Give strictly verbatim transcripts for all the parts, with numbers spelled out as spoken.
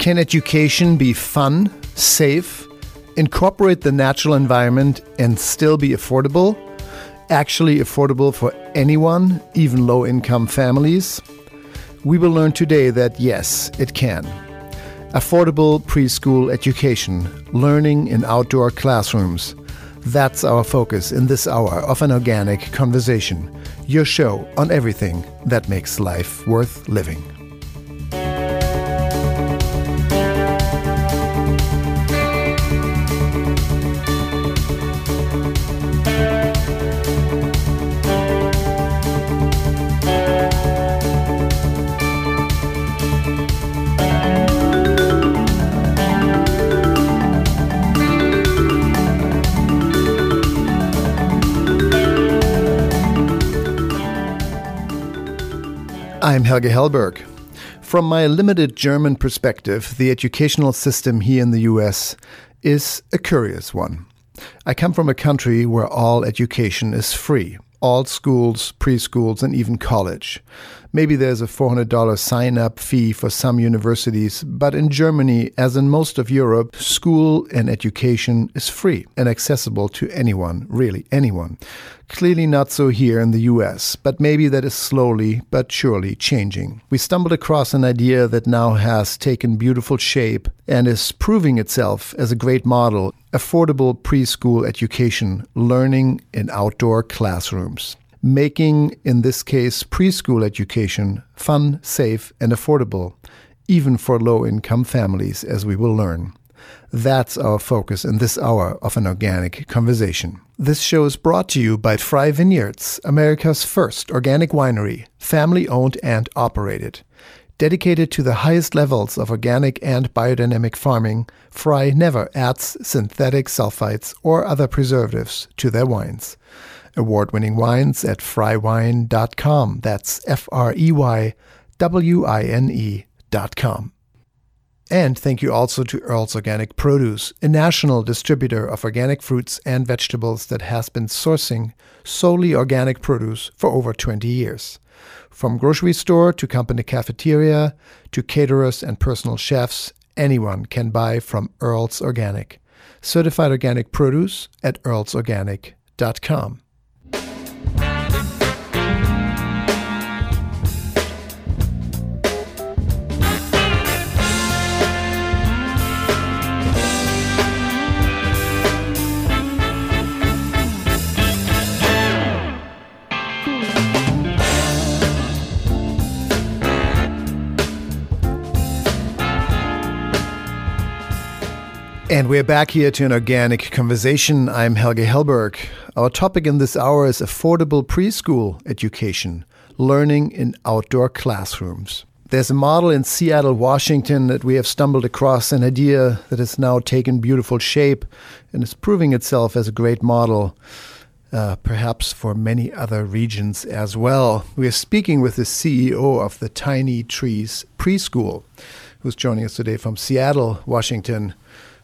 Can education be fun, safe, incorporate the natural environment, and still be affordable? Actually affordable for anyone, even low-income families? We will learn today that yes, it can. Affordable preschool education, learning in outdoor classrooms. That's our focus in this hour of an organic conversation, your show on everything that makes life worth living. I'm Helge Hellberg. From my limited German perspective, the educational system here in the U S is a curious one. I come from a country where all education is free, all schools, preschools, and even college. Maybe there's a four hundred dollars sign-up fee for some universities, but in Germany, as in most of Europe, school and education is free and accessible to anyone, really anyone. Clearly not so here in the U S, but maybe that is slowly but surely changing. We stumbled across an idea that now has taken beautiful shape and is proving itself as a great model: affordable preschool education, learning in outdoor classrooms. Making, in this case, preschool education fun, safe, and affordable, even for low-income families, as we will learn. That's our focus in this hour of an organic conversation. This show is brought to you by Frey Vineyards, America's first organic winery, family-owned and operated. Dedicated to the highest levels of organic and biodynamic farming, Frey never adds synthetic sulfites or other preservatives to their wines. Award-winning wines at frey wine dot com. That's F R E Y W I N E dot com. And thank you also to Earl's Organic Produce, a national distributor of organic fruits and vegetables that has been sourcing solely organic produce for over twenty years. From grocery store to company cafeteria to caterers and personal chefs, anyone can buy from Earl's Organic. Certified organic produce at earls organic dot com. And we're back here to an organic conversation. I'm Helge Hellberg. Our topic in this hour is affordable preschool education, learning in outdoor classrooms. There's a model in Seattle, Washington, that we have stumbled across, an idea that has now taken beautiful shape and is proving itself as a great model, uh, perhaps for many other regions as well. We are speaking with the C E O of the Tiny Trees Preschool, who's joining us today from Seattle, Washington.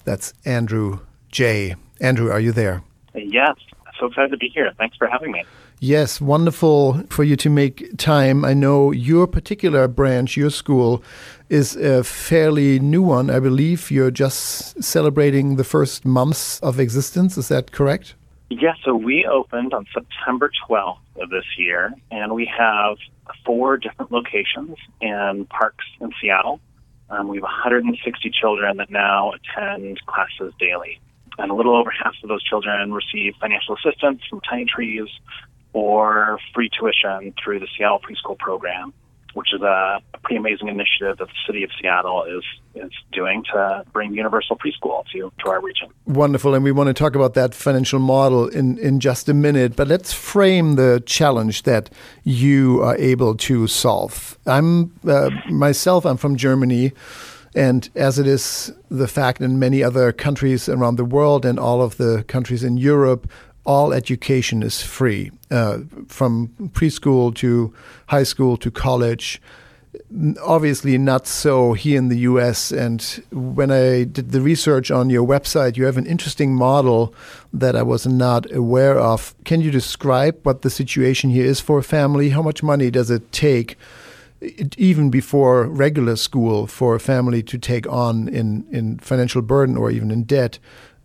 That's Andrew Jay. Andrew, are you there? Yes. So excited to be here. Thanks for having me. Yes, wonderful for you to make time. I know your particular branch, your school, is a fairly new one. I believe you're just celebrating the first months of existence. Is that correct? Yes. So we opened on September twelfth of this year, and we have four different locations in parks in Seattle. Um, we have one hundred sixty children that now attend classes daily. And a little over half of those children receive financial assistance from Tiny Trees or free tuition through the Seattle Preschool Program, which is a pretty amazing initiative that the city of Seattle is is doing to bring universal preschool to, to our region. Wonderful, and we want to talk about that financial model in, in just a minute, but let's frame the challenge that you are able to solve. I'm uh, myself, I'm from Germany, and as it is the fact in many other countries around the world and all of the countries in Europe, all education is free, uh, from preschool to high school to college. Obviously not so here in the U S. And when I did the research on your website, you have an interesting model that I was not aware of. Can you describe what the situation here is for a family? How much money does it take, even before regular school, for a family to take on in, in financial burden or even in debt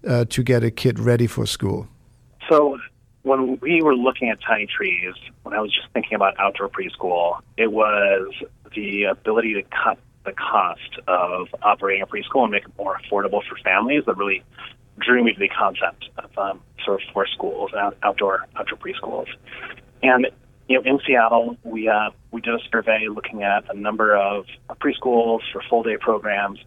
uh, to get a kid ready for school? So when we were looking at Tiny Trees, when I was just thinking about outdoor preschool, it was the ability to cut the cost of operating a preschool and make it more affordable for families that really drew me to the concept of um, sort of for schools, out, outdoor outdoor preschools. And you know, in Seattle, we uh, we did a survey looking at a number of preschools for full day programs,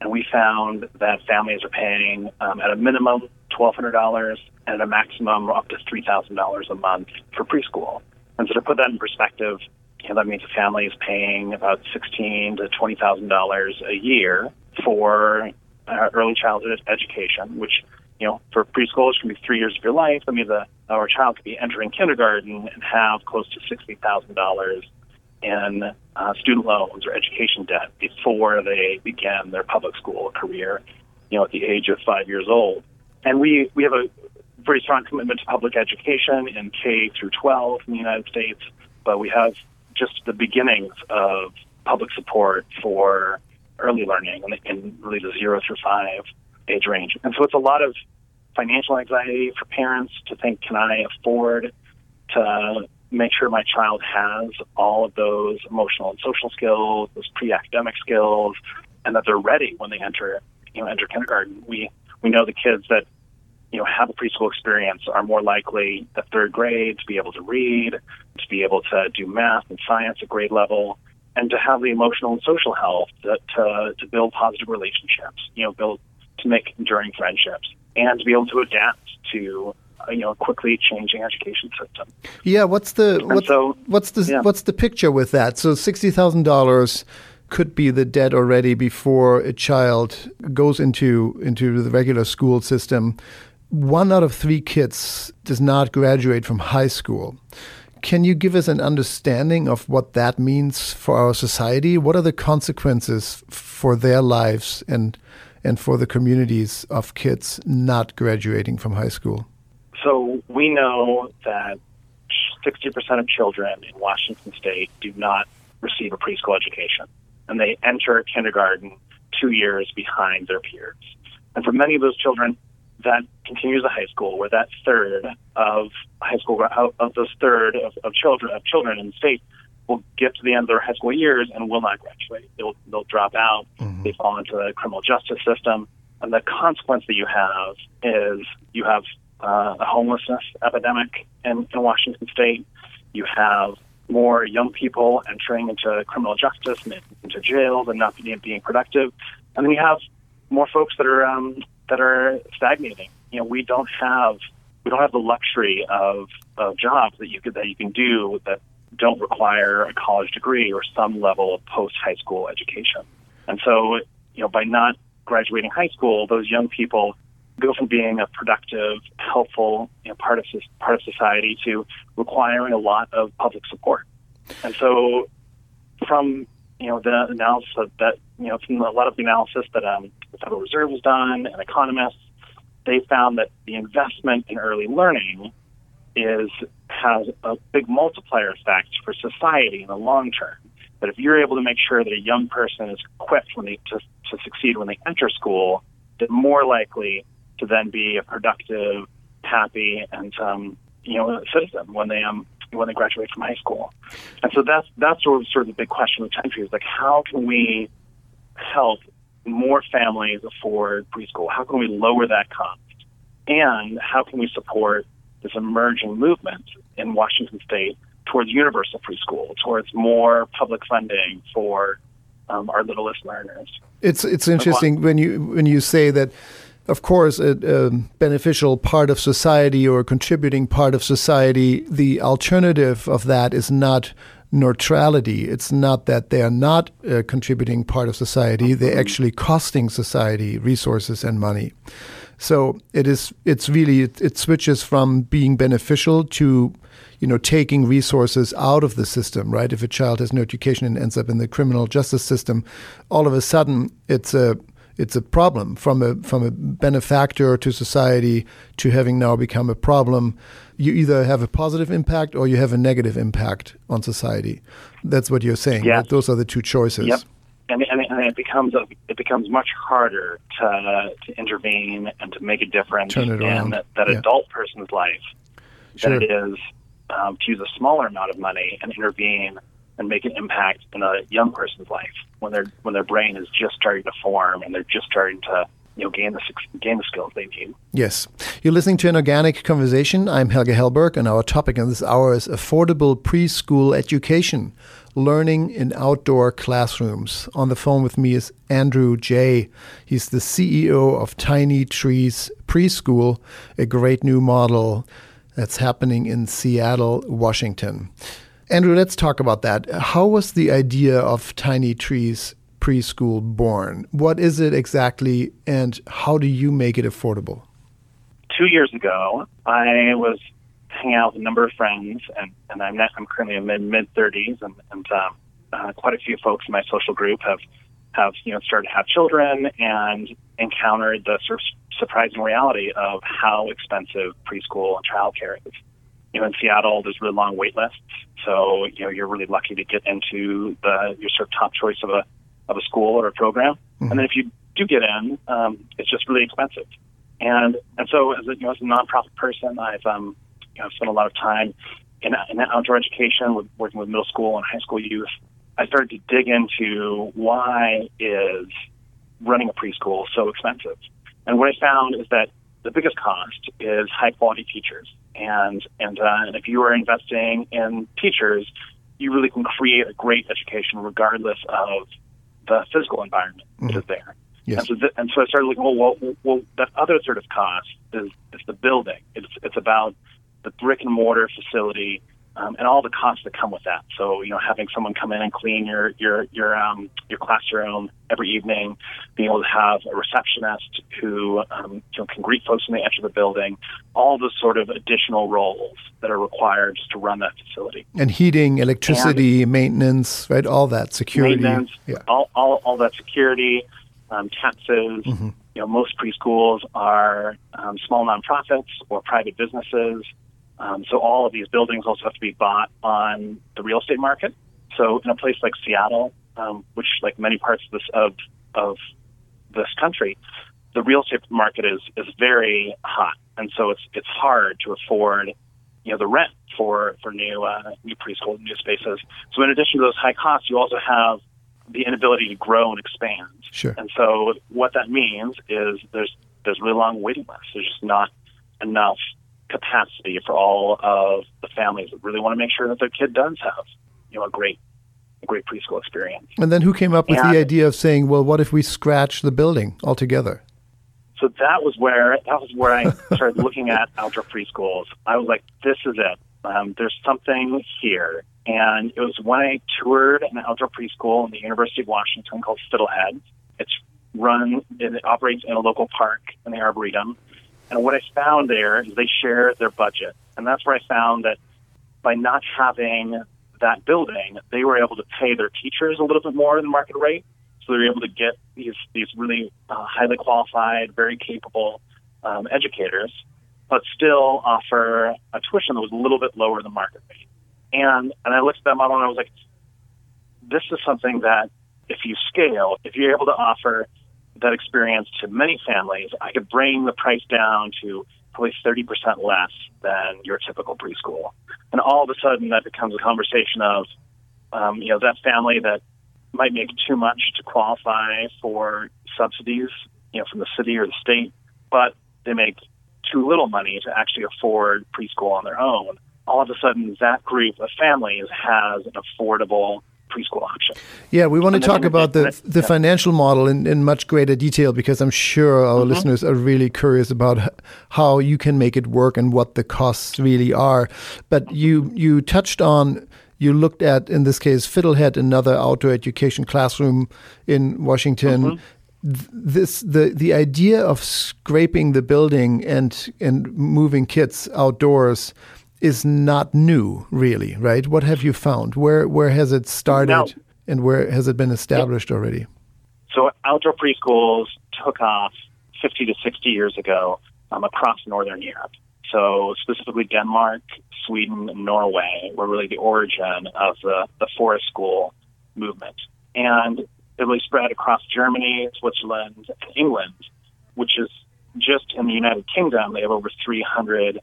and we found that families are paying um, at a minimum twelve hundred dollars and at a maximum up to three thousand dollars a month for preschool. And so to put that in perspective, you know, that means a family is paying about sixteen thousand dollars to twenty thousand dollars a year for uh, early childhood education, which, you know, for preschool, which can be three years of your life. I mean, the, our child could be entering kindergarten and have close to sixty thousand dollars in uh, student loans or education debt before they begin their public school career, you know, at the age of five years old. And we, we have a very strong commitment to public education in K through twelve in the United States, but we have just the beginnings of public support for early learning in really the zero through five age range. And so it's a lot of financial anxiety for parents to think, can I afford to make sure my child has all of those emotional and social skills, those pre-academic skills, and that they're ready when they enter, you know, enter kindergarten. We we know the kids that, you know, have a preschool experience are more likely at third grade to be able to read, to be able to do math and science at grade level, and to have the emotional and social health to to, to build positive relationships, you know, build to make enduring friendships, and to be able to adapt to you know, quickly changing education system. Yeah, what's the what's, so, what's the yeah. what's the picture with that? So sixty thousand dollars could be the debt already before a child goes into into the regular school system. One out of three kids does not graduate from high school. Can you give us an understanding of what that means for our society? What are the consequences for their lives and and for the communities of kids not graduating from high school? So we know that sixty percent of children in Washington State do not receive a preschool education, and they enter kindergarten two years behind their peers. And for many of those children, that continues to high school, where that third of high school of those third of, of children of children in the state will get to the end of their high school years and will not graduate. They'll they'll drop out. Mm-hmm. They fall into the criminal justice system, and the consequence that you have is you have Uh, a homelessness epidemic in, in Washington State. You have more young people entering into criminal justice and into jails and not being, being productive. And then you have more folks that are um, that are stagnating. You know, we don't have we don't have the luxury of, of jobs that you could, that you can do that don't require a college degree or some level of post high school education. And so, you know, by not graduating high school, those young people go from being a productive, helpful, you know, part of part of society to requiring a lot of public support. And so, from you know the analysis of that, you know from a lot of the analysis that um, the Federal Reserve has done and economists, they found that the investment in early learning is has a big multiplier effect for society in the long term. That if you're able to make sure that a young person is equipped when they to, to succeed when they enter school, they're more likely to then be a productive, happy, and um, you know, citizen when they um when they graduate from high school. And so that's that's sort of sort of the big question of the country is like, how can we help more families afford preschool? How can we lower that cost? And how can we support this emerging movement in Washington State towards universal preschool, towards more public funding for um, our littlest learners? It's it's interesting when you when you say that. Of course, a, a beneficial part of society or a contributing part of society, the alternative of that is not neutrality. It's not that they are not a contributing part of society. They're actually costing society resources and money. So it is. It's really. It, it switches from being beneficial to, you know, taking resources out of the system. Right. If a child has no education and ends up in the criminal justice system, all of a sudden it's a it's a problem from a from a benefactor to society to having now become a problem. You either have a positive impact or you have a negative impact on society. That's what you're saying. Yeah. Right? Those are the two choices. Yep. And, and, and it becomes a, it becomes much harder to uh, to intervene and to make a difference in that, that yeah. adult person's life sure. than it is um, to use a smaller amount of money and intervene and make an impact in a young person's life when their when their brain is just starting to form and they're just starting to you know gain the gain the skills they need. Yes, you're listening to An Organic Conversation. I'm Helge Hellberg, and our topic in this hour is affordable preschool education. Learning in outdoor classrooms. On the phone with me is Andrew Jay. He's the C E O of Tiny Trees Preschool, a great new model that's happening in Seattle, Washington. Andrew, let's talk about that. How was the idea of Tiny Trees Preschool born? What is it exactly, and how do you make it affordable? Two years ago, I was hang out with a number of friends, and, and I'm not, I'm currently in mid mid thirties, and, and um, uh, quite a few folks in my social group have have you know started to have children and encountered the sort of surprising reality of how expensive preschool and childcare is. You know, in Seattle, there's really long wait lists, so you know you're really lucky to get into the your sort of top choice of a of a school or a program, mm-hmm. and then if you do get in, um, it's just really expensive. And and so as a, you know, as a nonprofit person, I've um You know, I've spent a lot of time in, in outdoor education, with, working with middle school and high school youth. I started to dig into why is running a preschool so expensive. And what I found is that the biggest cost is high-quality teachers. And and, uh, and if you are investing in teachers, you really can create a great education regardless of the physical environment mm-hmm. that is there. Yes. And, so th- and so I started looking, well, well, well that other sort of cost is, is the building. It's it's about the brick and mortar facility, um, and all the costs that come with that. So, you know, having someone come in and clean your your your um, your classroom every evening, being able to have a receptionist who um, you know, can greet folks when they enter the building, all the sort of additional roles that are required just to run that facility. And heating, electricity, and maintenance, right? All that security, maintenance, yeah. all, all all that security, um, taxes. Mm-hmm. You know, most preschools are um, small nonprofits or private businesses. Um, so all of these buildings also have to be bought on the real estate market. So in a place like Seattle, um, which like many parts of this of, of this country, the real estate market is, is very hot, and so it's it's hard to afford, you know, the rent for for new uh, new preschool new spaces. So in addition to those high costs, you also have the inability to grow and expand. Sure. And so what that means is there's there's really long waiting lists. There's just not enough capacity for all of the families that really want to make sure that their kid does have, you know, a great, a great preschool experience. And then who came up with and, the idea of saying, well, what if we scratch the building altogether? So that was where that was where I started looking at outdoor preschools. I was like, this is it. Um, there's something here. And it was when I toured an outdoor preschool in the University of Washington called Fiddlehead. It's run, it operates in a local park in the Arboretum. And what I found there is they share their budget. And that's where I found that by not having that building, they were able to pay their teachers a little bit more than market rate. So they were able to get these, these really uh, highly qualified, very capable um, educators, but still offer a tuition that was a little bit lower than market rate. And, and I looked at that model and I was like, this is something that if you scale, if you're able to offer that experience to many families, I could bring the price down to probably thirty percent less than your typical preschool. And all of a sudden that becomes a conversation of, um, you know, that family that might make too much to qualify for subsidies, you know, from the city or the state, but they make too little money to actually afford preschool on their own. All of a sudden that group of families has an affordable preschool option. Yeah, we want and to talk about the it, the yeah. financial model in, in much greater detail, because I'm sure our mm-hmm. listeners are really curious about how you can make it work and what the costs really are. But you you touched on, you looked at, in this case, Fiddlehead, another outdoor education classroom in Washington, mm-hmm. this the the idea of scraping the building and and moving kids outdoors is not new, really, right? What have you found? Where where has it started, no. and where has it been established yeah. already? So outdoor preschools took off fifty to sixty years ago um, across Northern Europe. So specifically Denmark, Sweden, and Norway were really the origin of the, the forest school movement. And it really spread across Germany, Switzerland, and England, which is just in the United Kingdom, they have over three hundred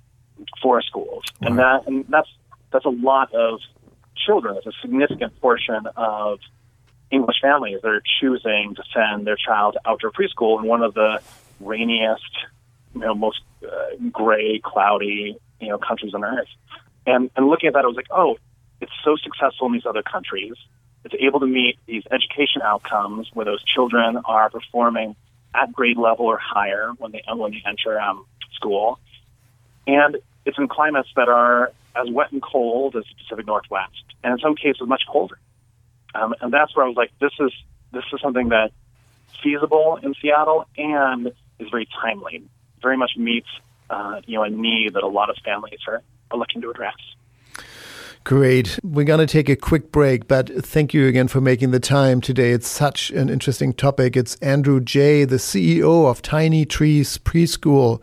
forest schools. Wow. And that and that's that's a lot of children. It's a significant portion of English families that are choosing to send their child to outdoor preschool in one of the rainiest, you know, most uh, gray, cloudy, you know, countries on earth. And and looking at that, I was like, oh, it's so successful in these other countries. It's able to meet these education outcomes where those children are performing at grade level or higher when they when they enter um, school. And it's in climates that are as wet and cold as the Pacific Northwest, and in some cases much colder. Um, and that's where I was like, this is this is something that's feasible in Seattle and is very timely. Very much meets uh, you know a need that a lot of families are, are looking to address. Great. We're going to take a quick break, but thank you again for making the time today. It's such an interesting topic. It's Andrew Jay, the C E O of Tiny Trees Preschool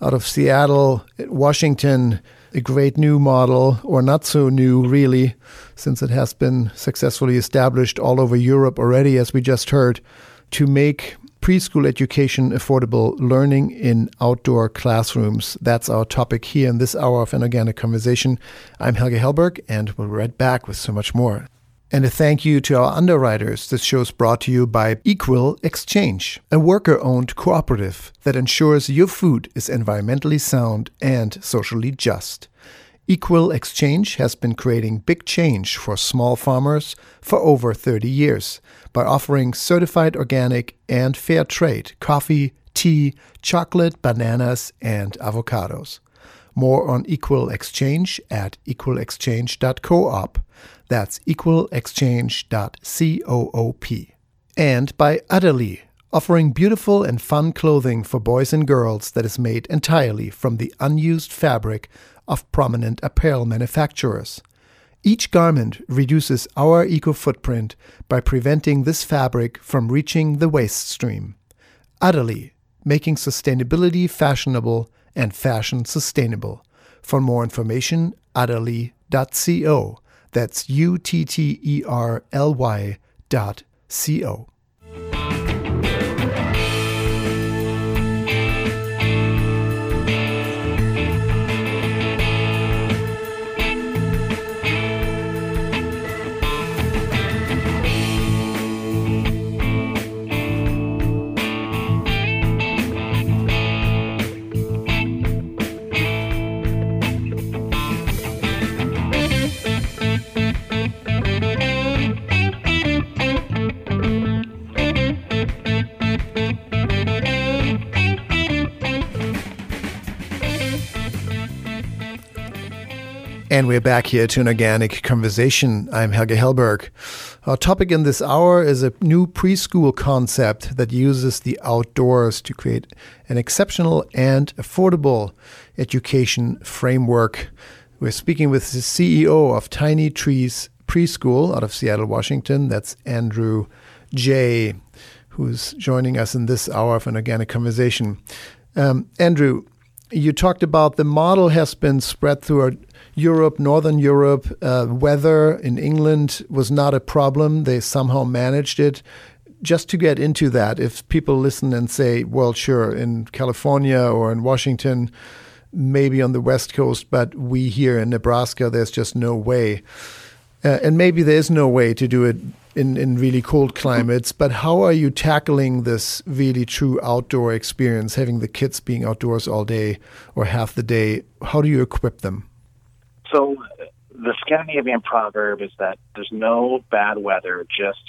out of Seattle, Washington. A great new model, or not so new really, since it has been successfully established all over Europe already, as we just heard, to make preschool education affordable learning in outdoor classrooms. That's our topic here in this hour of An Organic Conversation. I'm Helge Hellberg, and we'll be right back with so much more. And a thank you to our underwriters. This show is brought to you by Equal Exchange, a worker-owned cooperative that ensures your food is environmentally sound and socially just. Equal Exchange has been creating big change for small farmers for over thirty years by offering certified organic and fair trade coffee, tea, chocolate, bananas, and avocados. More on Equal Exchange at equal exchange dot coop. That's equal exchange dot coop. And by Adderly, offering beautiful and fun clothing for boys and girls that is made entirely from the unused fabric of prominent apparel manufacturers. Each garment reduces our eco-footprint by preventing this fabric from reaching the waste stream. Adderly, making sustainability fashionable and fashion sustainable. For more information, adderly dot co. That's U-T-T-E-R-L-Y dot C-O. And we're back here to An Organic Conversation. I'm Helge Hellberg. Our topic in this hour is a new preschool concept that uses the outdoors to create an exceptional and affordable education framework. We're speaking with the C E O of Tiny Trees Preschool out of Seattle, Washington. That's Andrew Jay, who's joining us in this hour of An Organic Conversation. Um, Andrew, you talked about the model has been spread through Europe, Northern Europe. Uh, weather in England was not a problem. They somehow managed it. Just to get into that, if people listen and say, well, sure, in California or in Washington, maybe on the West Coast, but we here in Nebraska, there's just no way. Uh, and maybe there is no way to do it in, in really cold climates, but how are you tackling this really true outdoor experience, having the kids being outdoors all day or half the day? How do you equip them? So the Scandinavian proverb is that there's no bad weather, just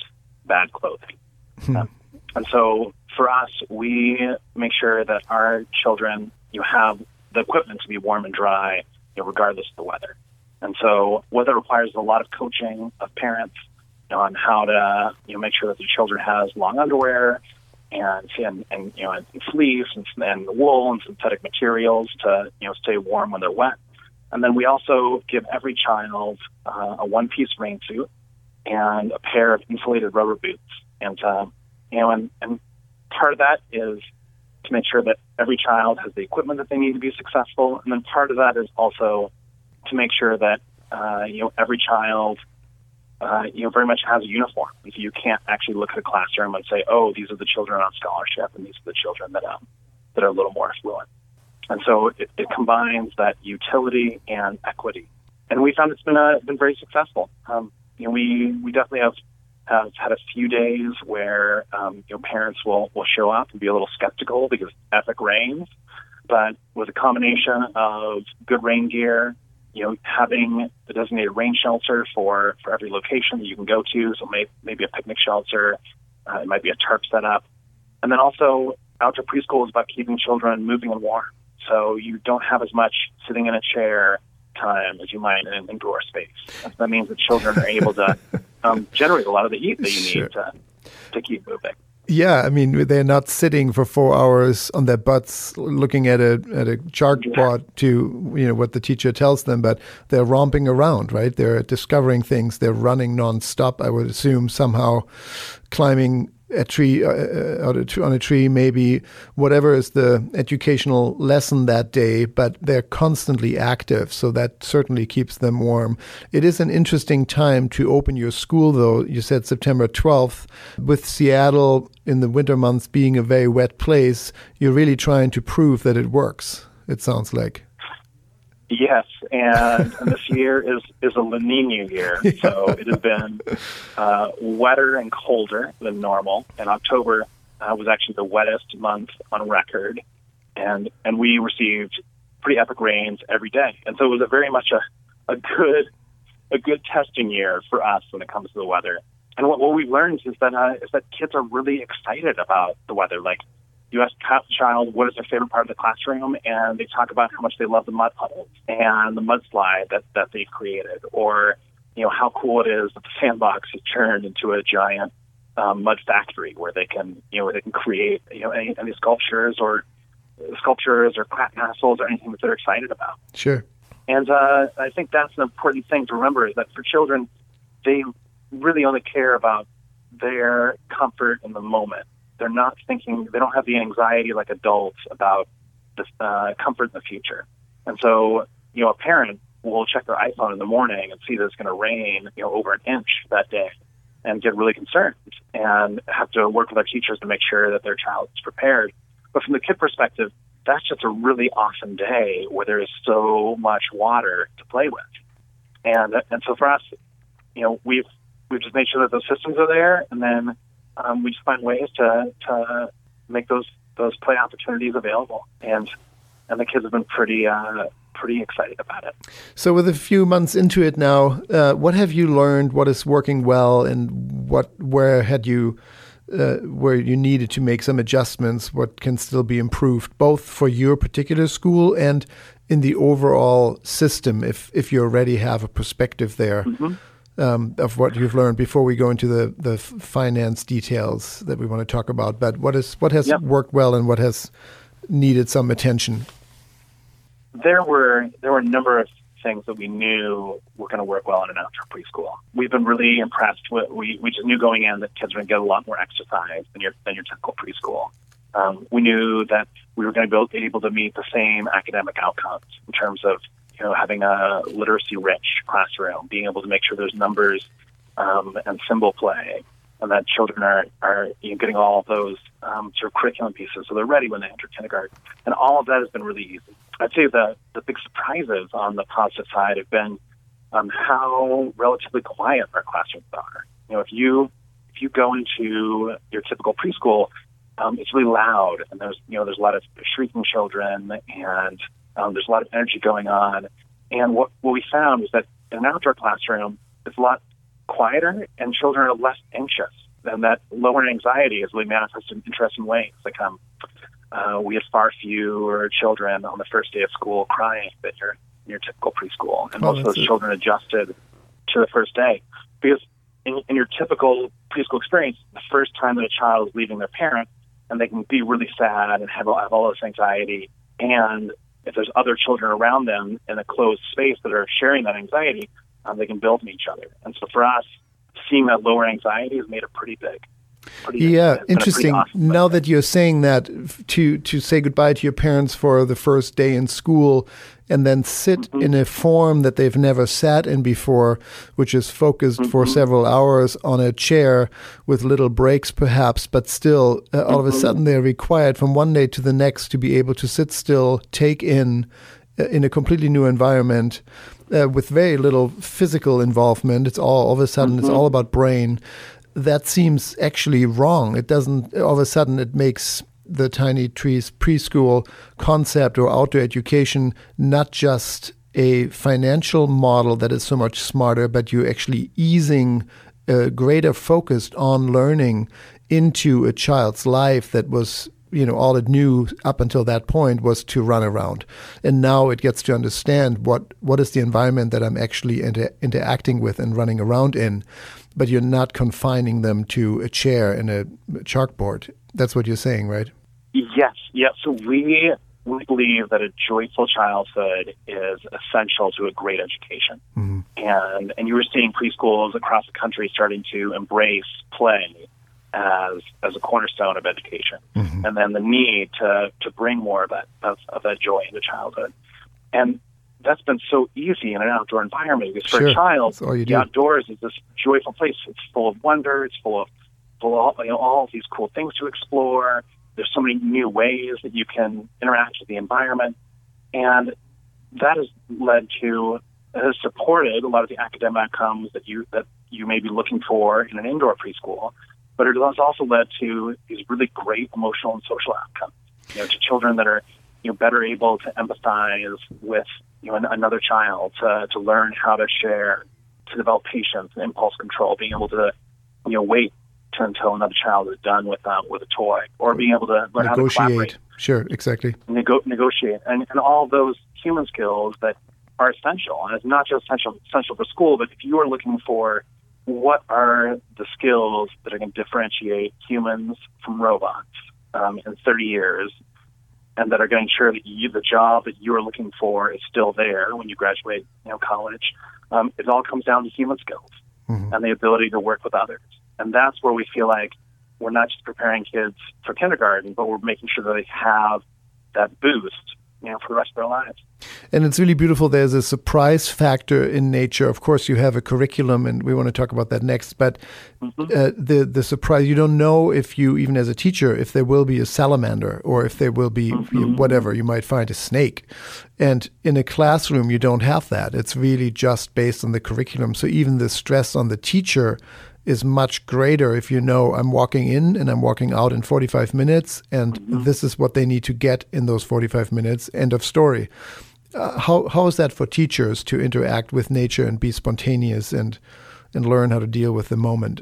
bad clothing. Hmm. Um, and so for us, we make sure that our children, you have the equipment to be warm and dry, you know, regardless of the weather. And so weather requires a lot of coaching of parents on how to you know, make sure that the children has long underwear, and and, and you know and fleece and, and wool and synthetic materials to you know stay warm when they're wet. And then we also give every child uh, a one-piece rain suit and a pair of insulated rubber boots. And uh, you know, and, and part of that is to make sure that every child has the equipment that they need to be successful. And then part of that is also to make sure that uh, you know every child uh, you know very much has a uniform. And so you can't actually look at a classroom and say, oh, these are the children on scholarship, and these are the children that um, that are a little more affluent. And so it, it combines that utility and equity, and we found it's been uh, been very successful. Um, you know, we, we definitely have, have had a few days where um, you know parents will, will show up and be a little skeptical because epic rains, but with a combination of good rain gear, you know, having a designated rain shelter for, for every location that you can go to, so may, maybe a picnic shelter, uh, it might be a tarp setup, and then also outdoor preschool is about keeping children moving and warm. So you don't have as much sitting in a chair time as you might in an indoor space. That means that children are able to um, generate a lot of the heat that you sure. need to, to keep moving. Yeah, I mean, they're not sitting for four hours on their butts looking at a at a chalkboard yeah. to you know what the teacher tells them, but they're romping around, right? They're discovering things. They're running nonstop, I would assume, somehow climbing a tree, uh, on a tree, maybe whatever is the educational lesson that day, but they're constantly active, so that certainly keeps them warm. It is an interesting time to open your school, though. You said September twelfth, with Seattle in the winter months being a very wet place, you're really trying to prove that it works, it sounds like. Yes, and, and this year is, is a La Nina year, yeah. so it has been uh, wetter and colder than normal, and October uh, was actually the wettest month on record, and and we received pretty epic rains every day, and so it was a very much a, a good a good testing year for us when it comes to the weather. And what, what we've learned is that uh, is that kids are really excited about the weather. Like, you ask a child what is their favorite part of the classroom, and they talk about how much they love the mud puddles and the mudslide that, that they've created, or you know how cool it is that the sandbox is turned into a giant um, mud factory where they can you know where they can create you know any, any sculptures or sculptures or crap castles or anything that they're excited about. Sure. And uh, I think that's an important thing to remember, is that for children, they really only care about their comfort in the moment. They're not thinking, they don't have the anxiety like adults about the uh, comfort in the future. And so, you know, a parent will check their iPhone in the morning and see that it's going to rain, you know, over an inch that day, and get really concerned and have to work with their teachers to make sure that their child is prepared. But from the kid perspective, that's just a really awesome day where there is so much water to play with. And and so for us, you know, we've, we've just made sure that those systems are there, and then Um, we just find ways to, to make those those play opportunities available, and and the kids have been pretty uh, pretty excited about it. So, with a few months into it now, uh, what have you learned? What is working well, and what where had you uh, where you needed to make some adjustments? What can still be improved, both for your particular school and in the overall system? If if you already have a perspective there. Mm-hmm. Um, of what you've learned before we go into the, the finance details that we want to talk about. But what is what has yep. worked well and what has needed some attention? There were there were a number of things that we knew were going to work well in an outdoor preschool. We've been really impressed with, we, we just knew going in that kids were going to get a lot more exercise than your, than your typical preschool. Um, we knew that we were going to be able to meet the same academic outcomes in terms of you know, having a literacy-rich classroom, being able to make sure there's numbers um, and symbol play, and that children are, are you know, getting all of those um, sort of curriculum pieces, so they're ready when they enter kindergarten. And all of that has been really easy. I'd say the, the big surprises on the positive side have been um, how relatively quiet our classrooms are. You know, if you if you go into your typical preschool, um, it's really loud, and there's you know there's a lot of shrieking children, and Um, there's a lot of energy going on. And what, what we found is that in an outdoor classroom, it's a lot quieter and children are less anxious. And that lower anxiety is really manifested in interesting ways. Like um, uh, we had far fewer children on the first day of school crying than your, your typical preschool. And oh, most of those it. children adjusted to the first day. Because in, in your typical preschool experience, the first time that a child is leaving their parent, and they can be really sad and have, have all this anxiety. And if there's other children around them in a closed space that are sharing that anxiety, um, they can build on each other. And so for us, seeing that lower anxiety has made it pretty big. Pretty yeah, big, interesting. Awesome now that you're saying that, to to say goodbye to your parents for the first day in school and then sit mm-hmm. in a form that they've never sat in before, which is focused mm-hmm. for several hours on a chair with little breaks perhaps, but still uh, all mm-hmm. of a sudden they're required from one day to the next to be able to sit still, take in, uh, in a completely new environment uh, with very little physical involvement. It's all, all of a sudden, mm-hmm. it's all about brain. That seems actually wrong. It doesn't, all of a sudden it makes the Tiny Trees preschool concept or outdoor education not just a financial model that is so much smarter, but you're actually easing a greater focus on learning into a child's life that was, you know, all it knew up until that point was to run around. And now it gets to understand what, what is the environment that I'm actually inter- interacting with and running around in. But you're not confining them to a chair and a chalkboard. That's what you're saying, right? Yes. Yes. So we, we believe that a joyful childhood is essential to a great education. Mm-hmm. And and you were seeing preschools across the country starting to embrace play as as a cornerstone of education. Mm-hmm. And then the need to, to bring more of that, of, of that joy into childhood. And that's been so easy in an outdoor environment, because for sure. a child, the do. outdoors is this joyful place. It's full of wonder. It's full of, full of you know, all of these cool things to explore. There's so many new ways that you can interact with the environment. And that has led to, has supported a lot of the academic outcomes that you, that you may be looking for in an indoor preschool. But it has also led to these really great emotional and social outcomes, you know, to children that are, you know, better able to empathize with, you know, another child, to, to learn how to share, to develop patience, impulse control, being able to, you know, wait until another child is done with um, with a toy, or being able to learn negotiate. how to collaborate. Sure, exactly. Nego- negotiate. And, and all those human skills that are essential. And it's not just essential, essential for school, but if you are looking for what are the skills that are going to differentiate humans from robots um, in thirty years, and that are going to ensure that you, the job that you are looking for is still there when you graduate, you know, college. Um, it all comes down to human skills mm-hmm. and the ability to work with others. And that's where we feel like we're not just preparing kids for kindergarten, but we're making sure that they have that boost, you know, for the rest of their lives. And it's really beautiful. There's a surprise factor in nature. Of course, you have a curriculum, and we want to talk about that next. But mm-hmm. uh, the the surprise, you don't know if you, even as a teacher, if there will be a salamander or if there will be mm-hmm. you, whatever. You might find a snake. And in a classroom, you don't have that. It's really just based on the curriculum. So even the stress on the teacher is much greater if you know I'm walking in and I'm walking out in forty-five minutes, and mm-hmm. this is what they need to get in those forty-five minutes, end of story. Uh, how how is that for teachers to interact with nature and be spontaneous and and learn how to deal with the moment?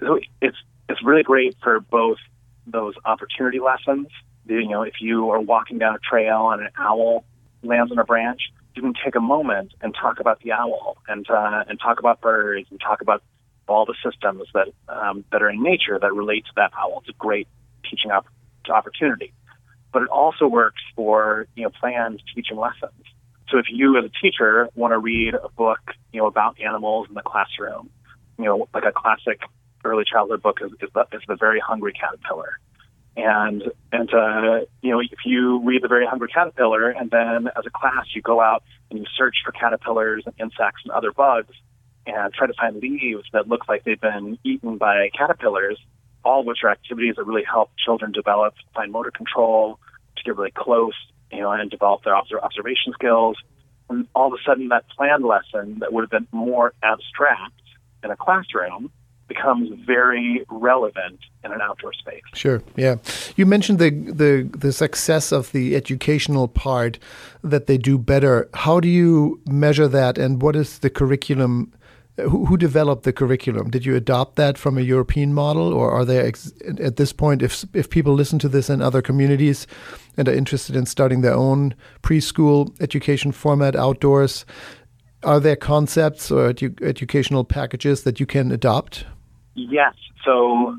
So it's it's really great for both those opportunity lessons. You know, if you are walking down a trail and an owl lands on a branch, you can take a moment and talk about the owl and uh, and talk about birds and talk about all the systems that um, that are in nature that relate to that owl. It's a great teaching op- opportunity. But it also works for, you know, planned teaching lessons. So if you as a teacher want to read a book, you know, about animals in the classroom, you know, like a classic early childhood book is, is, the, is the Very Hungry Caterpillar. And, and uh, you know, if you read The Very Hungry Caterpillar and then as a class you go out and you search for caterpillars and insects and other bugs and try to find leaves that look like they've been eaten by caterpillars, all of which are activities that really help children develop fine motor control, to get really close, you know, and develop their observation skills. And all of a sudden, that planned lesson that would have been more abstract in a classroom becomes very relevant in an outdoor space. Sure, yeah. You mentioned the, the the success of the educational part, that they do better. How do you measure that, and what is the curriculum? Who, who developed the curriculum? Did you adopt that from a European model, or are there ex- at this point, if if people listen to this in other communities and are interested in starting their own preschool education format outdoors, are there concepts or edu- educational packages that you can adopt? Yes. So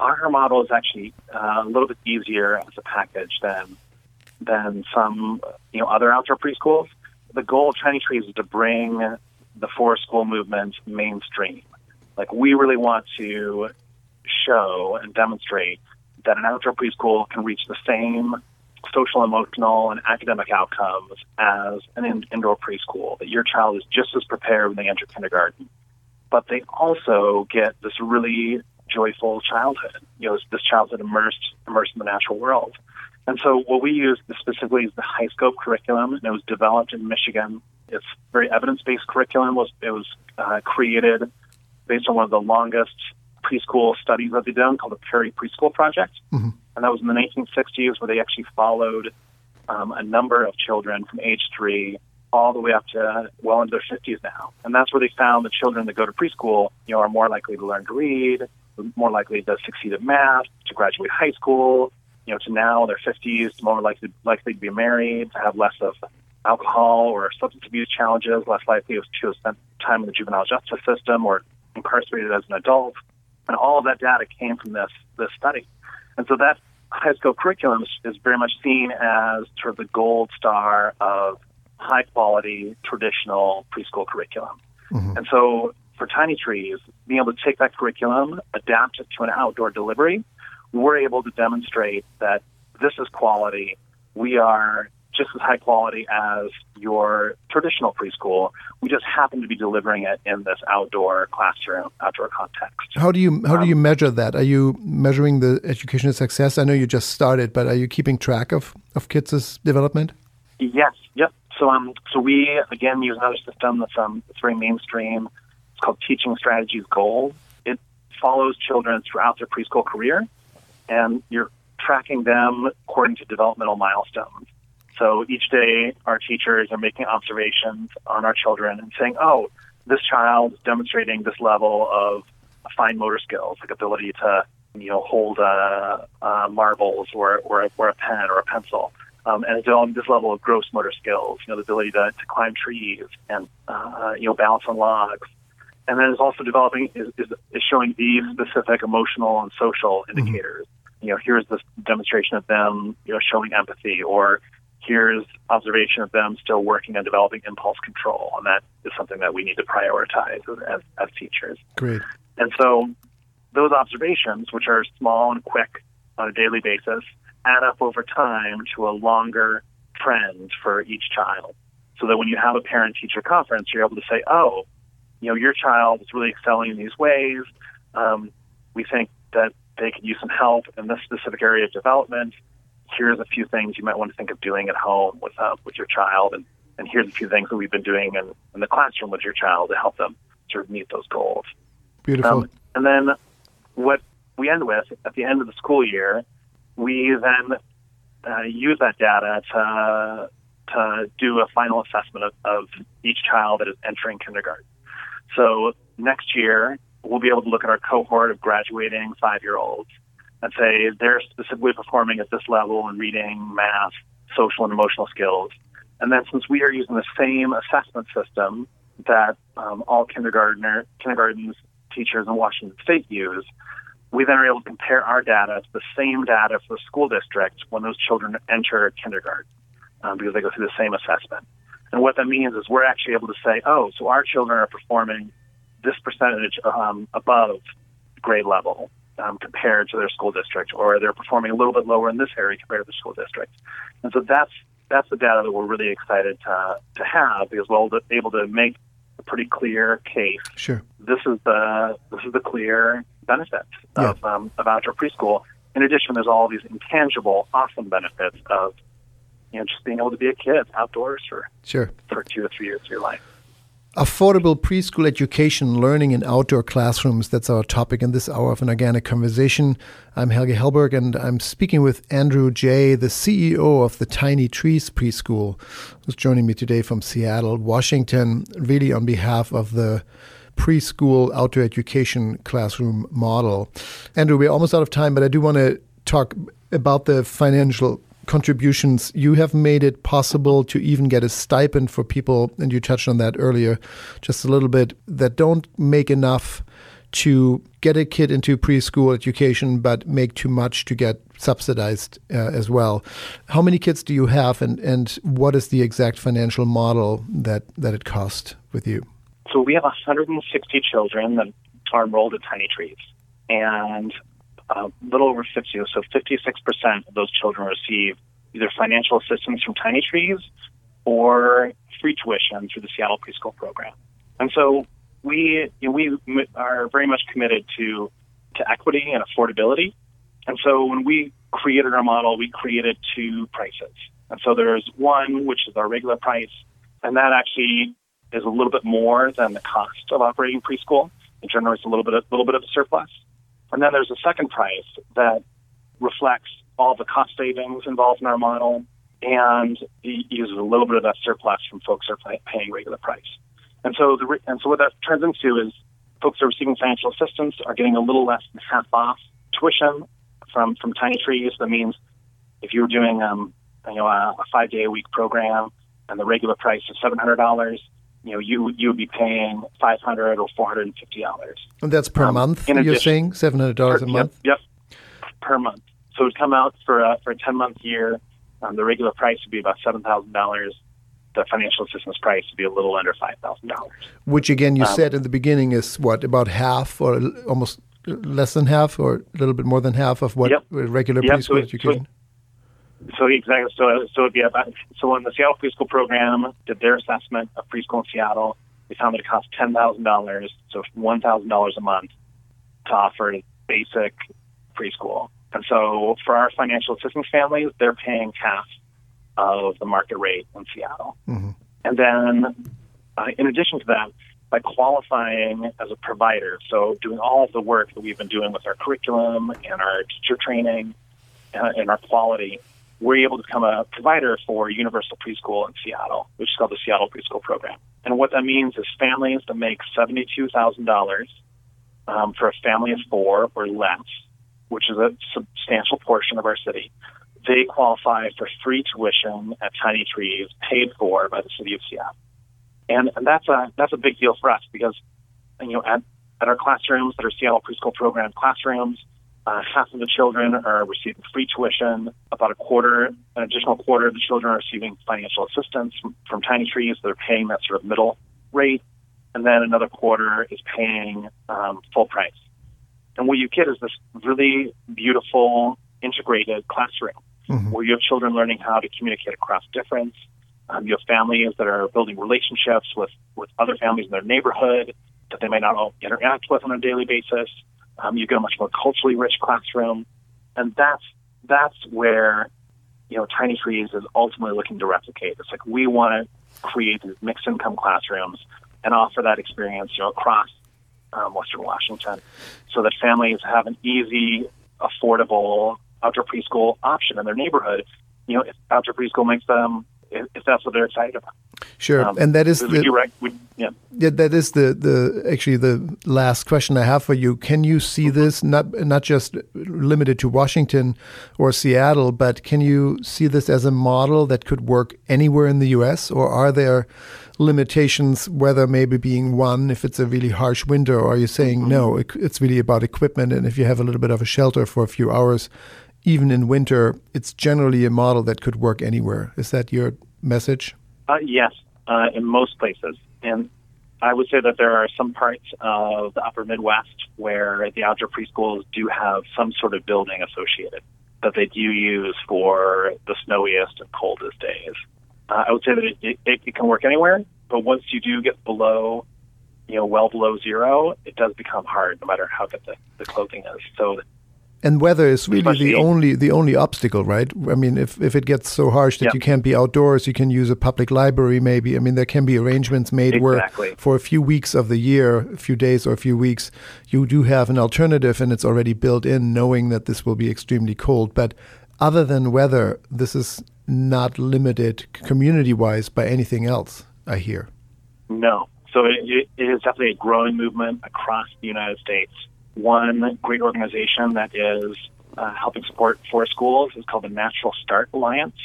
our model is actually uh, a little bit easier as a package than than some you know other outdoor preschools. The goal of Tiny Trees is to bring the forest school movement mainstream. Like, we really want to show and demonstrate that an outdoor preschool can reach the same social, emotional, and academic outcomes as an in- indoor preschool, that your child is just as prepared when they enter kindergarten. But they also get this really joyful childhood, you know, this childhood immersed immersed in the natural world. And so what we use specifically is the HighScope curriculum, and it was developed in Michigan. It's very evidence-based curriculum. It was, it was uh, created based on one of the longest preschool studies that they've done called the Perry Preschool Project. Mm-hmm. And that was in the nineteen sixties, where they actually followed um, a number of children from age three all the way up to well into their fifties now. And that's where they found the children that go to preschool, you know, are more likely to learn to read, more likely to succeed at math, to graduate high school, you know, to now their fifties, more likely likely to be married, to have less of alcohol or substance abuse challenges, less likely to have spent time in the juvenile justice system or incarcerated as an adult. And all of that data came from this this study. And so that HighScope curriculum is very much seen as sort of the gold star of high-quality, traditional preschool curriculum. Mm-hmm. And so for Tiny Trees, being able to take that curriculum, adapt it to an outdoor delivery, we're able to demonstrate that this is quality. We are just as high quality as your traditional preschool. We just happen to be delivering it in this outdoor classroom, outdoor context. How do you how um, do you measure that? Are you measuring the educational success? I know you just started, but are you keeping track of, of kids' development? Yes. Yep. So um, so we again use another system that's um, it's very mainstream. It's called Teaching Strategies Gold. It follows children throughout their preschool career, and you're tracking them according to developmental milestones. So each day, our teachers are making observations on our children and saying, oh, this child is demonstrating this level of fine motor skills, like ability to, you know, hold uh, uh, marbles or, or, or a pen or a pencil, um, and developing this level of gross motor skills, you know, the ability to, to climb trees and, uh, you know, balance on logs. And then it's also developing, is, is, is showing these specific emotional and social indicators. Mm-hmm. You know, here's this demonstration of them, you know, showing empathy, or here's observation of them still working on developing impulse control, and that is something that we need to prioritize as, as teachers. Great. And so those observations, which are small and quick on a daily basis, add up over time to a longer trend for each child, so that when you have a parent-teacher conference, you're able to say, oh, you know, your child is really excelling in these ways. Um, we think that they could use some help in this specific area of development. Here's a few things you might want to think of doing at home with uh, with your child, and, and here's a few things that we've been doing in, in the classroom with your child to help them sort of meet those goals. Beautiful. Um, and then what we end with, at the end of the school year, we then uh, use that data to to do a final assessment of, of each child that is entering kindergarten. So next year, we'll be able to look at our cohort of graduating five-year-olds and say they're specifically performing at this level in reading, math, social, and emotional skills. And then, since we are using the same assessment system that um, all kindergartner, kindergartens, teachers in Washington State use, we then are able to compare our data to the same data for the school district when those children enter kindergarten, um, because they go through the same assessment. And what that means is we're actually able to say, oh, so our children are performing this percentage um, above grade level Um, compared to their school district, or they're performing a little bit lower in this area compared to the school district. And so that's that's the data that we're really excited to to have, because we're able to make a pretty clear case. Sure, this is the this is the clear benefits yeah. of um, of outdoor preschool. In addition, there's all these intangible, awesome benefits of you know just being able to be a kid outdoors for sure for two or three years of your life. Affordable preschool education, learning in outdoor classrooms. That's our topic in this hour of an organic conversation. I'm Helge Hellberg, and I'm speaking with Andrew Jay, the C E O of the Tiny Trees Preschool, who's joining me today from Seattle, Washington, really on behalf of the preschool outdoor education classroom model. Andrew, we're almost out of time, but I do want to talk about the financial contributions. You have made it possible to even get a stipend for people, and you touched on that earlier just a little bit, that don't make enough to get a kid into preschool education, but make too much to get subsidized uh, as well. How many kids do you have, and, and what is the exact financial model that, that it costs with you? So we have one hundred sixty children that are enrolled at Tiny Trees, and a little over fifty, so fifty-six percent of those children receive either financial assistance from Tiny Trees or free tuition through the Seattle Preschool Program. And so we you know, we are very much committed to, to equity and affordability. And so when we created our model, we created two prices. And so there's one, which is our regular price, and that actually is a little bit more than the cost of operating preschool. It generates a little bit, a little bit of a surplus. And then there's a second price that reflects all the cost savings involved in our model and uses a little bit of that surplus from folks who are paying regular price. And so the, and so what that turns into is folks who are receiving financial assistance are getting a little less than half off tuition from, from Tiny Trees. That means if you were doing um, you know, a, a five-day-a-week program and the regular price is seven hundred dollars, you know, you you would be paying five hundred or four hundred and fifty dollars. And that's per um, month. You're addition, saying seven hundred dollars a month. Yep, yep, per month. So it would come out for a, for a ten month year. Um, the regular price would be about seven thousand dollars. The financial assistance price would be a little under five thousand dollars. Which again, you um, said in the beginning is what, about half or almost less than half, or a little bit more than half of what yep. regular yep. preschool so education. So exactly. So so it'd be about, so when the Seattle Preschool Program did their assessment of preschool in Seattle, they found that it cost ten thousand dollars, so one thousand dollars a month, to offer basic preschool. And so for our financial assistance families, they're paying half of the market rate in Seattle. Mm-hmm. And then, uh, in addition to that, by qualifying as a provider, so doing all of the work that we've been doing with our curriculum and our teacher training and, and our quality, we're able to become a provider for universal preschool in Seattle, which is called the Seattle Preschool Program. And what that means is families that make seventy-two thousand dollars um, for a family of four or less, which is a substantial portion of our city, they qualify for free tuition at Tiny Trees, paid for by the city of Seattle. And, and that's a that's a big deal for us because, you know, at, at our classrooms, at our Seattle Preschool Program classrooms, Uh, half of the children are receiving free tuition. About a quarter, an additional quarter of the children are receiving financial assistance from, from Tiny Trees. They're paying that sort of middle rate. And then another quarter is paying um, full price. And what you get is this really beautiful, integrated classroom mm-hmm. where you have children learning how to communicate across difference. Um, you have families that are building relationships with, with other families in their neighborhood that they may not all interact with on a daily basis. Um, you get a much more culturally rich classroom, and that's that's where you know Tiny Trees is ultimately looking to replicate. It's like we want to create these mixed income classrooms and offer that experience you know across um, Western Washington, so that families have an easy, affordable outdoor preschool option in their neighborhood. You know, if outdoor preschool makes them, if, if that's what they're excited about. Sure, um, and that is the, rec- we, yeah. yeah. That is the, the actually the last question I have for you. Can you see mm-hmm. this not not just limited to Washington or Seattle, but can you see this as a model that could work anywhere in the U S? Or are there limitations? Whether maybe being one, if it's a really harsh winter, or are you saying mm-hmm. no? It, it's really about equipment, and if you have a little bit of a shelter for a few hours, even in winter, it's generally a model that could work anywhere. Is that your message? Uh, yes, uh, in most places. And I would say that there are some parts of the upper Midwest where the outdoor preschools do have some sort of building associated that they do use for the snowiest and coldest days. Uh, I would say that it, it, it can work anywhere, but once you do get below, you know, well below zero, it does become hard no matter how good the, the clothing is. So And weather is really the only the only obstacle, right? I mean, if, if it gets so harsh that yep. you can't be outdoors, you can use a public library maybe. I mean, there can be arrangements made exactly. where for a few weeks of the year, a few days or a few weeks, you do have an alternative and it's already built in knowing that this will be extremely cold. But other than weather, this is not limited community-wise by anything else, I hear. No. So it, it is definitely a growing movement across the United States. One great organization that is uh, helping support for schools is called the Natural Start Alliance,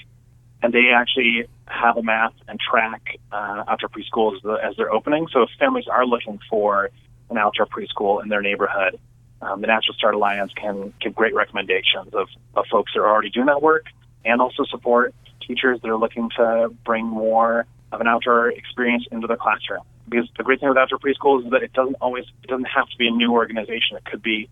and they actually have a map and track uh, outdoor preschools as, the, as they're opening. So if families are looking for an outdoor preschool in their neighborhood. Um, the Natural Start Alliance can give great recommendations of, of folks that are already doing that work, and also support teachers that are looking to bring more of an outdoor experience into their classroom. Because the great thing with outdoor preschool is that it doesn't always, it doesn't have to be a new organization. It could be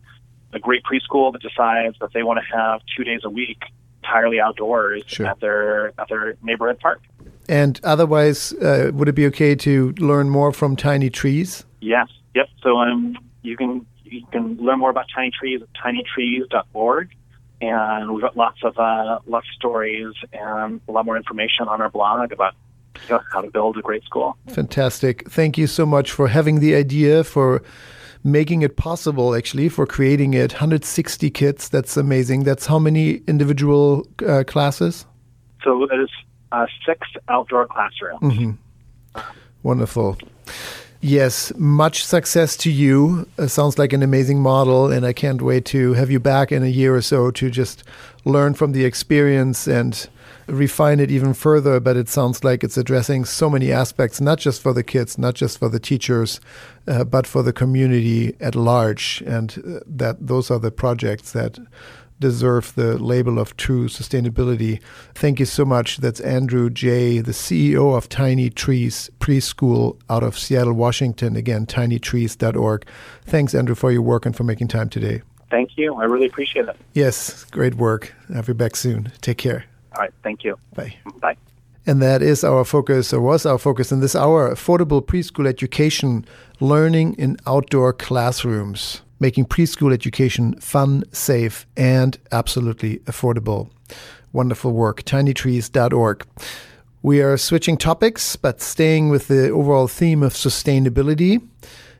a great preschool that decides that they want to have two days a week entirely outdoors sure. at their at their neighborhood park. And otherwise, uh, would it be okay to learn more from Tiny Trees? Yes. Yep. So um, you can you can learn more about Tiny Trees at tiny trees dot org, and we've got lots of uh, lots of stories and a lot more information on our blog about you know, how to build a great school. Fantastic. Thank you so much for having the idea, for making it possible, actually, for creating it. one hundred sixty kids. That's amazing. That's how many individual uh, classes? So it is uh, six outdoor classrooms. Mm-hmm. Wonderful. Yes, much success to you. It sounds like an amazing model, and I can't wait to have you back in a year or so to just learn from the experience and refine it even further. But it sounds like it's addressing so many aspects, not just for the kids, not just for the teachers, uh, but for the community at large. And uh, that those are the projects that deserve the label of true sustainability. Thank you so much. That's Andrew Jay, the C E O of Tiny Trees Preschool out of Seattle, Washington. Again, tiny trees dot org. Thanks, Andrew, for your work and for making time today. Thank you. I really appreciate it. Yes, great work. I'll be back soon. Take care. All right. Thank you. Bye. Bye. And that is our focus, or was our focus in this hour, affordable preschool education, learning in outdoor classrooms, making preschool education fun, safe, and absolutely affordable. Wonderful work, tiny trees dot org. We are switching topics, but staying with the overall theme of sustainability.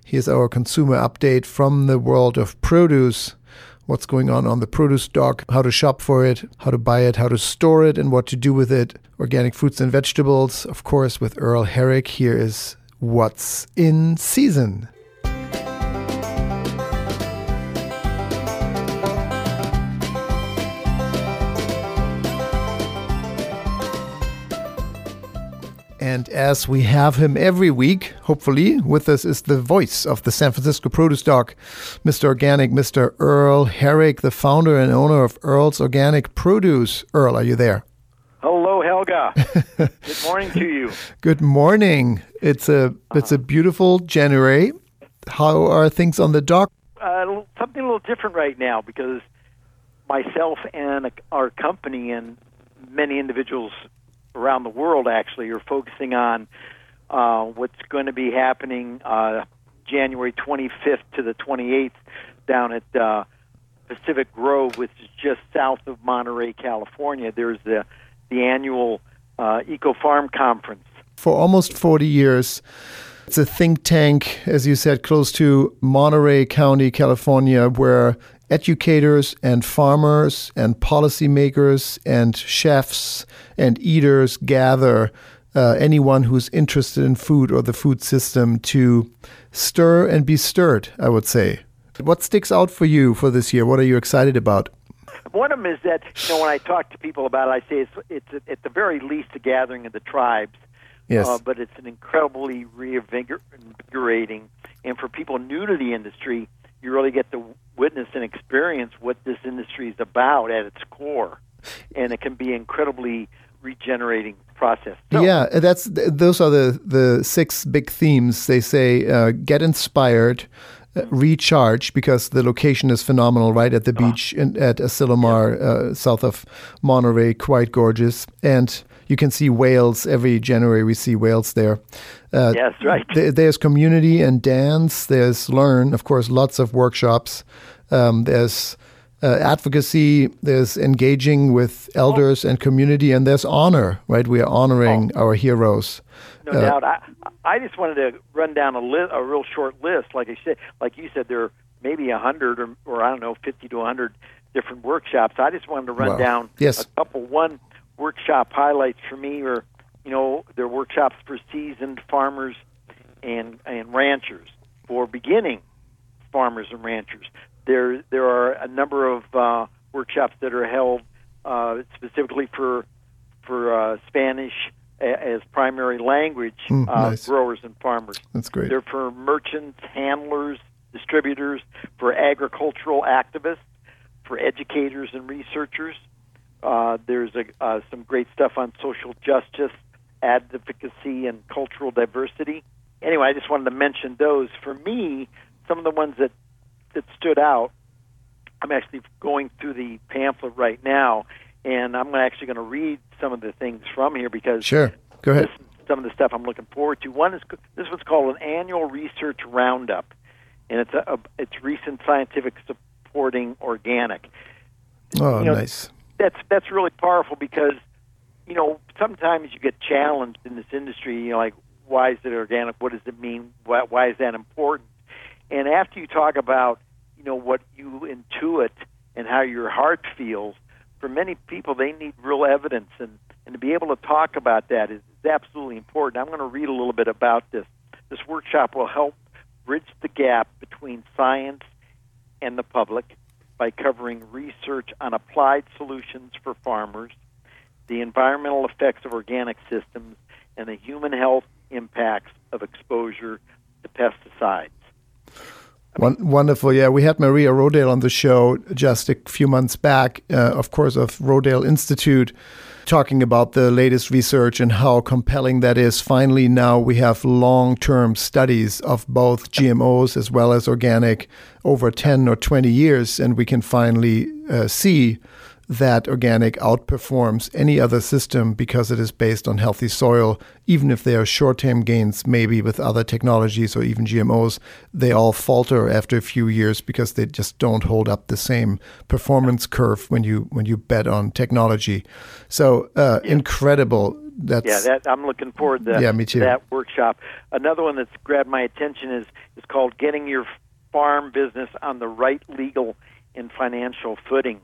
Here's our consumer update from the world of produce. What's going on on the produce dock, how to shop for it, how to buy it, how to store it, and what to do with it. Organic fruits and vegetables, of course, with Earl Herrick. Here is What's in Season. And as we have him every week, hopefully, with us is the voice of the San Francisco Produce Dock, Mister Organic, Mister Earl Herrick, the founder and owner of Earl's Organic Produce. Earl, are you there? Hello, Helge. Good morning to you. Good morning. It's a it's a beautiful January. How are things on the dock? Uh, something a little different right now, because myself and our company and many individuals around the world, actually, are focusing on uh, what's going to be happening uh, January twenty-fifth to the twenty-eighth down at uh, Pacific Grove, which is just south of Monterey, California. There's the, the annual uh, EcoFarm Conference. For almost forty years, it's a think tank, as you said, close to Monterey County, California, where educators and farmers and policymakers and chefs and eaters gather, uh, anyone who's interested in food or the food system, to stir and be stirred, I would say. What sticks out for you for this year? What are you excited about? One of them is that, you know, when I talk to people about it, I say it's, it's at the very least a gathering of the tribes. Yes. Uh, but it's an incredibly reinvigorating, and for people new to the industry, you really get to witness and experience what this industry is about at its core, and it can be incredibly regenerating process. So, yeah, that's those are the, the six big themes. They say uh, get inspired, mm-hmm. uh, recharge, because the location is phenomenal, right at the oh. beach in, at Asilomar, yeah. uh, south of Monterey, quite gorgeous, and you can see whales every January. We see whales there. Uh, yes, right. Th- there's community and dance. There's learn, of course, lots of workshops. Um, there's uh, advocacy. There's engaging with elders oh. and community. And there's honor, right? We are honoring oh. our heroes. No uh, doubt. I, I just wanted to run down a, li- a real short list. Like I said, like you said, there are maybe one hundred or, or I don't know, fifty to one hundred different workshops. I just wanted to run wow. down yes. a couple. One workshop highlights for me are, you know, they're workshops for seasoned farmers and and ranchers, for beginning farmers and ranchers. There there are a number of uh, workshops that are held uh, specifically for for uh, Spanish as primary language, mm, uh, nice. growers and farmers. That's great. They're for merchants, handlers, distributors, for agricultural activists, for educators and researchers. Uh, there's a, uh, some great stuff on social justice, advocacy, and cultural diversity. Anyway, I just wanted to mention those. For me, some of the ones that, that stood out, I'm actually going through the pamphlet right now, and I'm actually going to read some of the things from here because sure. Go ahead. This, some of the stuff I'm looking forward to. One is this one's called an annual research roundup, and it's a, a it's recent scientific supporting organic. Oh, you know, nice. That's that's really powerful because, you know, sometimes you get challenged in this industry. You know, like, why is it organic? What does it mean? Why, why is that important? And after you talk about, you know, what you intuit and how your heart feels, for many people, they need real evidence, and, and to be able to talk about that is, is absolutely important. I'm going to read a little bit about this. This workshop will help bridge the gap between science and the public by covering research on applied solutions for farmers, the environmental effects of organic systems, and the human health impacts of exposure to pesticides. One, wonderful. Yeah, we had Maria Rodale on the show just a few months back, uh, of course, of Rodale Institute, talking about the latest research and how compelling that is. Finally, now we have long-term studies of both G M Os as well as organic over ten or twenty years, and we can finally uh, see that organic outperforms any other system because it is based on healthy soil. Even if there are short-term gains, maybe with other technologies or even G M Os, they all falter after a few years because they just don't hold up the same performance curve when you when you bet on technology. So uh, yeah. incredible. That's, yeah, that, I'm looking forward to yeah, me too. that workshop. Another one that's grabbed my attention is is called Getting Your Farm Business on the Right Legal and Financial Footing.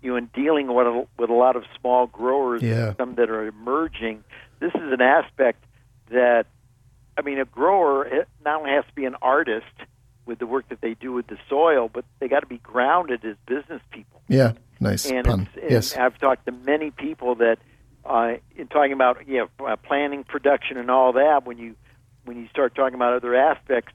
You in dealing with a, with a lot of small growers, yeah. some that are emerging, this is an aspect that, I mean, a grower not only has to be an artist with the work that they do with the soil, but they got to be grounded as business people. Yeah, nice. And, pun. It's, and yes. I've talked to many people that, uh, in talking about yeah, uh, planning, production, and all that, when you when you start talking about other aspects,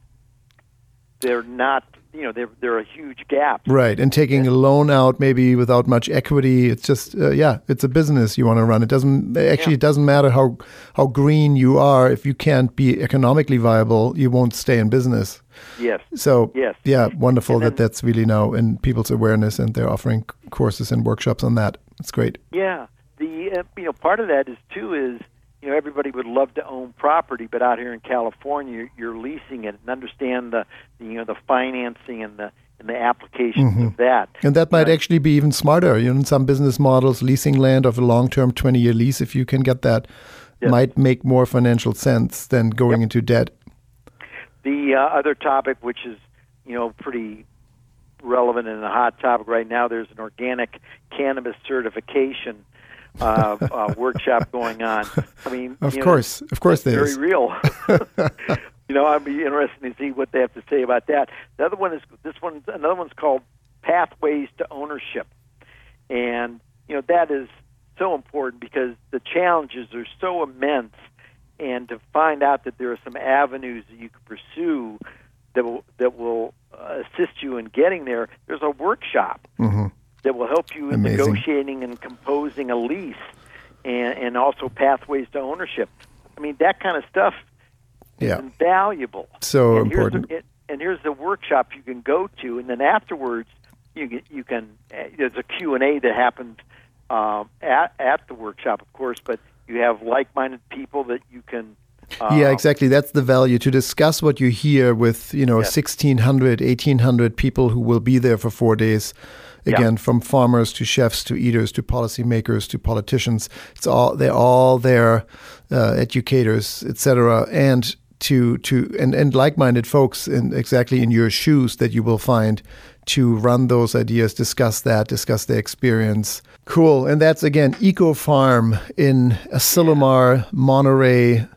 they're not. You know, there there are a huge gap. Right, and taking a loan out maybe without much equity, it's just uh, yeah, it's a business you want to run. It doesn't actually yeah. it doesn't matter how how green you are if you can't be economically viable, you won't stay in business. Yes. So yes. yeah, wonderful then, that that's really now in people's awareness, and they're offering courses and workshops on that. It's great. Yeah, the uh, you know part of that is too is you know everybody would love to own property, but out here in California, you're leasing it, and understand the, the you know the financing and the and the applications mm-hmm. of that. And that might uh, actually be even smarter. You know, in some business models, leasing land of a long-term twenty-year lease, if you can get that, yes. might make more financial sense than going yep. into debt. The uh, other topic, which is you know pretty relevant and a hot topic right now, there's an organic cannabis certification. uh, uh, workshop going on. I mean, of you know, course, of course, they very real. You know, I'd be interested to see what they have to say about that. The other one is this one. Another one's called Pathways to Ownership, and you know that is so important because the challenges are so immense, and to find out that there are some avenues that you can pursue that will that will uh, assist you in getting there. There's a workshop. Mm-hmm. That will help you in Amazing. negotiating and composing a lease, and, and also pathways to ownership. I mean, that kind of stuff yeah. is invaluable. So and important. Here's a, and here's the workshop you can go to, and then afterwards, you can, you can uh, there's a Q and A that happens um, at, at the workshop, of course, but you have like-minded people that you can... Um, yeah, exactly. That's the value, to discuss what you hear with, you know, yes. sixteen hundred, eighteen hundred people who will be there for four days. Again, yeah. from farmers to chefs to eaters to policymakers to politicians, it's all they're all there, uh, educators, et cetera, and to to and, and like-minded folks in exactly in your shoes that you will find to run those ideas, discuss that, discuss their experience. Cool, and that's again EcoFarm in Asilomar, yeah. Monterey.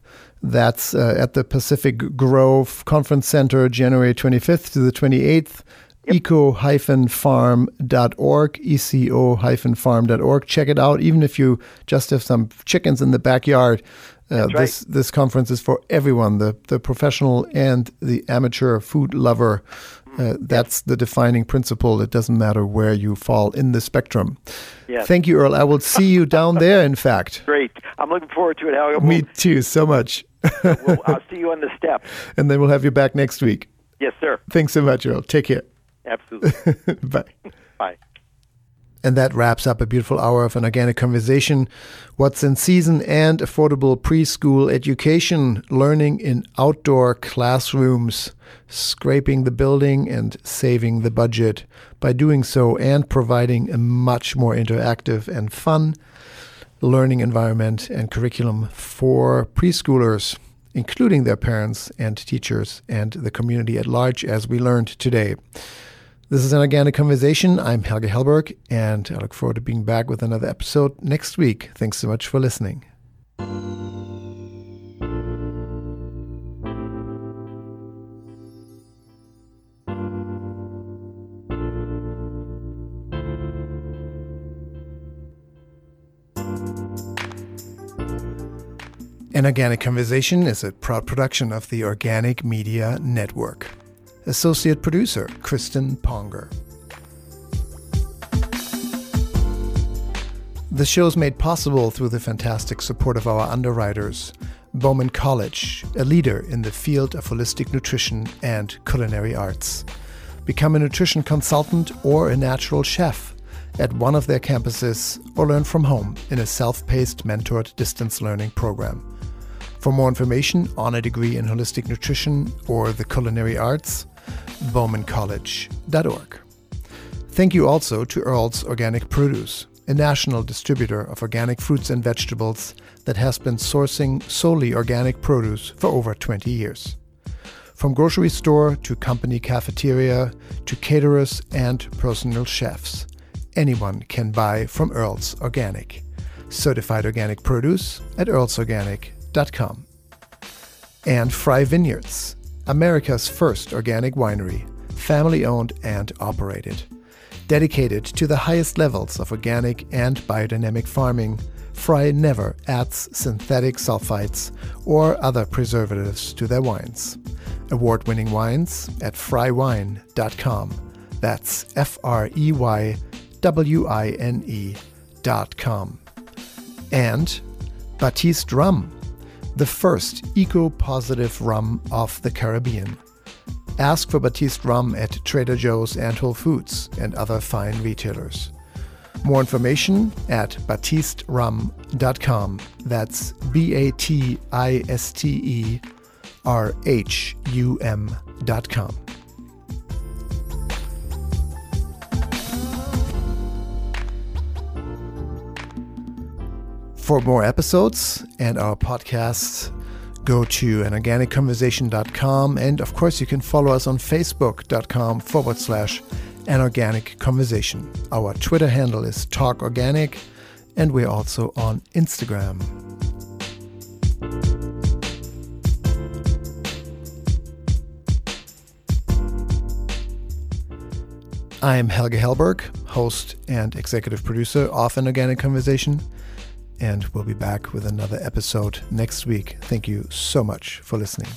That's uh, at the Pacific Grove Conference Center, January twenty-fifth to the twenty-eighth. Yep. eco dash farm dot org, E C O dash farm dot org. Check it out. Even if you just have some chickens in the backyard, Uh, right. This this conference is for everyone, the, the professional and the amateur food lover. Uh, that's the defining principle. It doesn't matter where you fall in the spectrum. Yes. Thank you, Earl. I will see you down there, in fact. Great. I'm looking forward to it, Helge. Me too, so much. Well, I'll see you on the steps. And then we'll have you back next week. Yes, sir. Thanks so much, Earl. Take care. Absolutely. Bye. Bye. And that wraps up a beautiful hour of an organic conversation. What's in season and affordable preschool education, learning in outdoor classrooms, scraping the building and saving the budget by doing so and providing a much more interactive and fun learning environment and curriculum for preschoolers, including their parents and teachers and the community at large, as we learned today. This is an Organic Conversation. I'm Helge Hellberg, and I look forward to being back with another episode next week. Thanks so much for listening. An Organic Conversation is a proud production of the Organic Media Network. Associate Producer, Kristen Ponger. The show is made possible through the fantastic support of our underwriters, Bowman College, a leader in the field of holistic nutrition and culinary arts. Become a nutrition consultant or a natural chef at one of their campuses or learn from home in a self-paced mentored distance learning program. For more information on a degree in holistic nutrition or the culinary arts, bowman college dot org. Thank you also to Earl's Organic Produce, a national distributor of organic fruits and vegetables that has been sourcing solely organic produce for over twenty years. From grocery store to company cafeteria to caterers and personal chefs, anyone can buy from Earl's Organic. Certified organic produce at earls organic dot com. And Frey Vineyards, America's first organic winery, family-owned and operated. Dedicated to the highest levels of organic and biodynamic farming, Frey never adds synthetic sulfites or other preservatives to their wines. Award-winning wines at frey wine dot com. That's F R E Y W I N E dot com. And Batiste Rum, the first eco-positive rum of the Caribbean. Ask for Batiste Rum at Trader Joe's and Whole Foods and other fine retailers. More information at batiste rum dot com. That's B A T I S T E R H U M dot com. For more episodes and our podcasts, go to an organic conversation dot com. And of course, you can follow us on facebook.com forward slash anorganicconversation. Our Twitter handle is Talk Organic, and we're also on Instagram. I'm Helge Hellberg, host and executive producer of An Organic Conversation. And we'll be back with another episode next week. Thank you so much for listening.